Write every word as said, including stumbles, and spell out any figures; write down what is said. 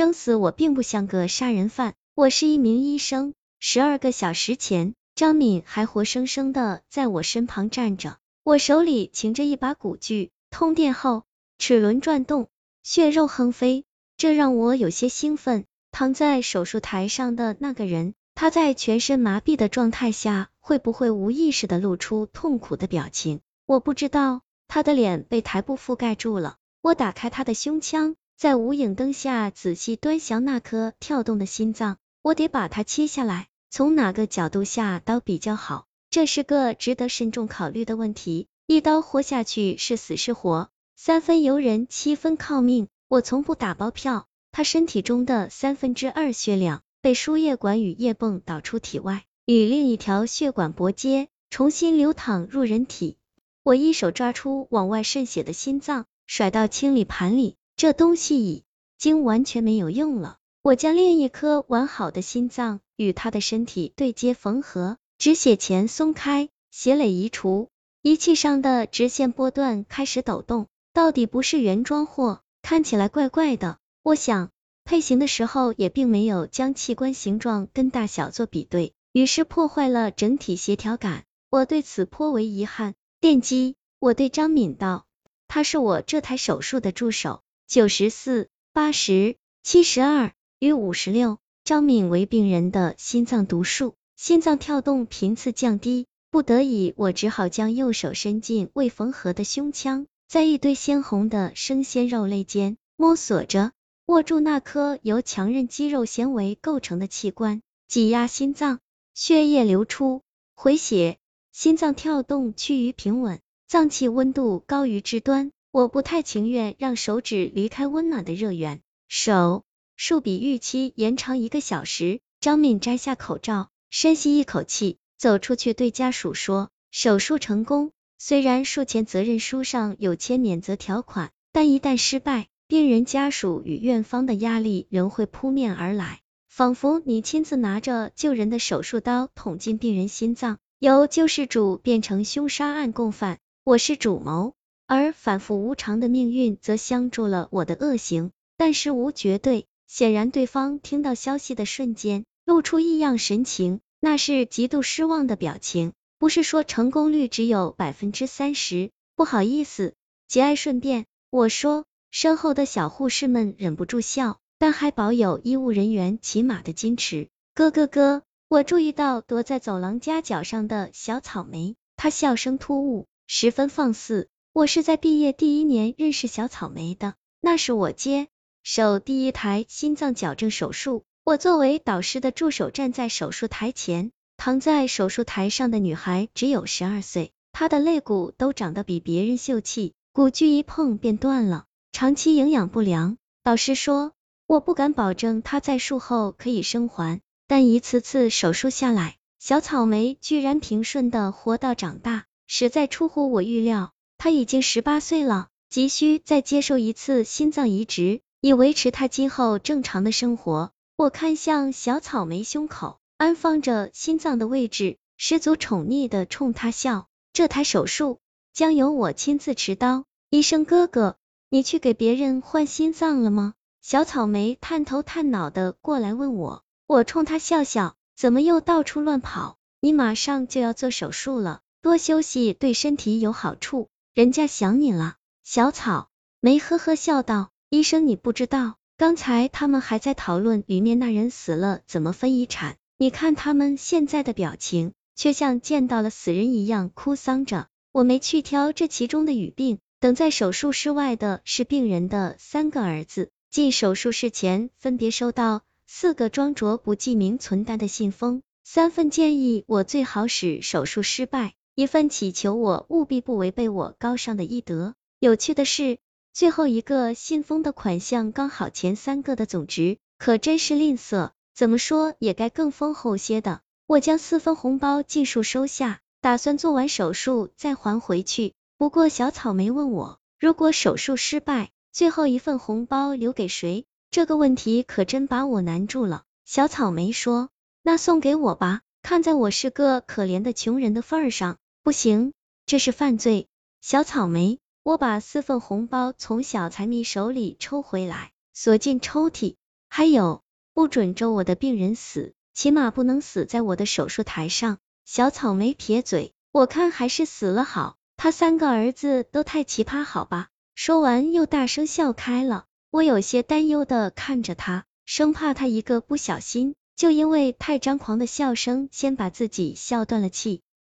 生死我并不像个杀人犯，我是一名医生。十二个小时前，张敏还活生生的在我身旁站着，我手里擎着一把骨锯，通电后，齿轮转动，血肉横飞，这让我有些兴奋。躺在手术台上的那个人，他在全身麻痹的状态下，会不会无意识的露出痛苦的表情？我不知道，他的脸被台布覆盖住了。我打开他的胸腔，在无影灯下仔细端详那颗跳动的心脏。我得把它切下来，从哪个角度下刀比较好？这是个值得慎重考虑的问题。一刀豁下去是死是活，三分由人，七分靠命。我从不打包票。他身体中的三分之二血量被输液管与液泵导出体外，与另一条血管搏接，重新流淌入人体。我一手抓出往外渗血的心脏，甩到清理盘里。这东西已经完全没有用了。我将另一颗完好的心脏与他的身体对接缝合，止血钳松开，血垒移除，仪器上的直线波段开始抖动，到底不是原装货，看起来怪怪的。我想，配型的时候也并没有将器官形状跟大小做比对，于是破坏了整体协调感。我对此颇为遗憾。电击，我对张敏道，他是我这台手术的助手。九十四、八十、七十二与五十六，张敏为病人的心脏读数，心脏跳动频次降低，不得已我只好将右手伸进未缝合的胸腔，在一堆鲜红的生鲜肉类间摸索着，握住那颗由强韧肌肉纤维构成的器官，挤压心脏，血液流出，回血，心脏跳动趋于平稳，脏器温度高于肢端。我不太情愿让手指离开温暖的热源，手术比预期延长一个小时。张敏摘下口罩，深吸一口气，走出去对家属说，手术成功，虽然术前责任书上有签免责条款，但一旦失败，病人家属与院方的压力仍会扑面而来，仿佛你亲自拿着救人的手术刀捅进病人心脏，由救世主变成凶杀案共犯，我是主谋。而反复无常的命运则相助了我的恶行，但是无绝对。显然对方听到消息的瞬间露出异样神情，那是极度失望的表情。不是说成功率只有 百分之三十， 不好意思，节哀顺变，我说。身后的小护士们忍不住笑，但还保有医务人员骑马的矜持。咯咯咯，我注意到躲在走廊夹角上的小草莓，她笑声突兀，十分放肆。我是在毕业第一年认识小草莓的，那是我接手第一台心脏矫正手术，我作为导师的助手站在手术台前，躺在手术台上的女孩只有十二岁，她的肋骨都长得比别人秀气，骨锯一碰便断了，长期营养不良。导师说，我不敢保证她在术后可以生还，但一次次手术下来，小草莓居然平顺的活到长大，实在出乎我预料。他已经十八岁了，急需再接受一次心脏移植，以维持他今后正常的生活。我看向小草莓胸口安放着心脏的位置，十足宠溺的冲他笑。这台手术将由我亲自持刀。医生哥哥，你去给别人换心脏了吗？小草莓探头探脑的过来问我，我冲他笑笑，怎么又到处乱跑？你马上就要做手术了，多休息对身体有好处。人家想你了。小草莓呵呵笑道，医生你不知道，刚才他们还在讨论里面那人死了怎么分遗产，你看他们现在的表情，却像见到了死人一样哭丧着。我没去挑这其中的语病，等在手术室外的是病人的三个儿子，进手术室前分别收到四个装着不记名存单的信封，三份建议我最好使手术失败，一份祈求我务必不违背我高尚的医德。有趣的是，最后一个信封的款项刚好前三个的总值，可真是吝啬，怎么说也该更丰厚些的。我将四份红包尽数收下，打算做完手术再还回去。不过小草莓问我，如果手术失败，最后一份红包留给谁？这个问题可真把我难住了。小草莓说，那送给我吧，看在我是个可怜的穷人的份儿上。不行，这是犯罪。小草莓，我把四份红包从小财迷手里抽回来，锁进抽屉。还有，不准咒我的病人死，起码不能死在我的手术台上。小草莓撇嘴，我看还是死了好，他三个儿子都太奇葩好吧。说完又大声笑开了，我有些担忧的看着他，生怕他一个不小心，就因为太张狂的笑声先把自己笑断了气。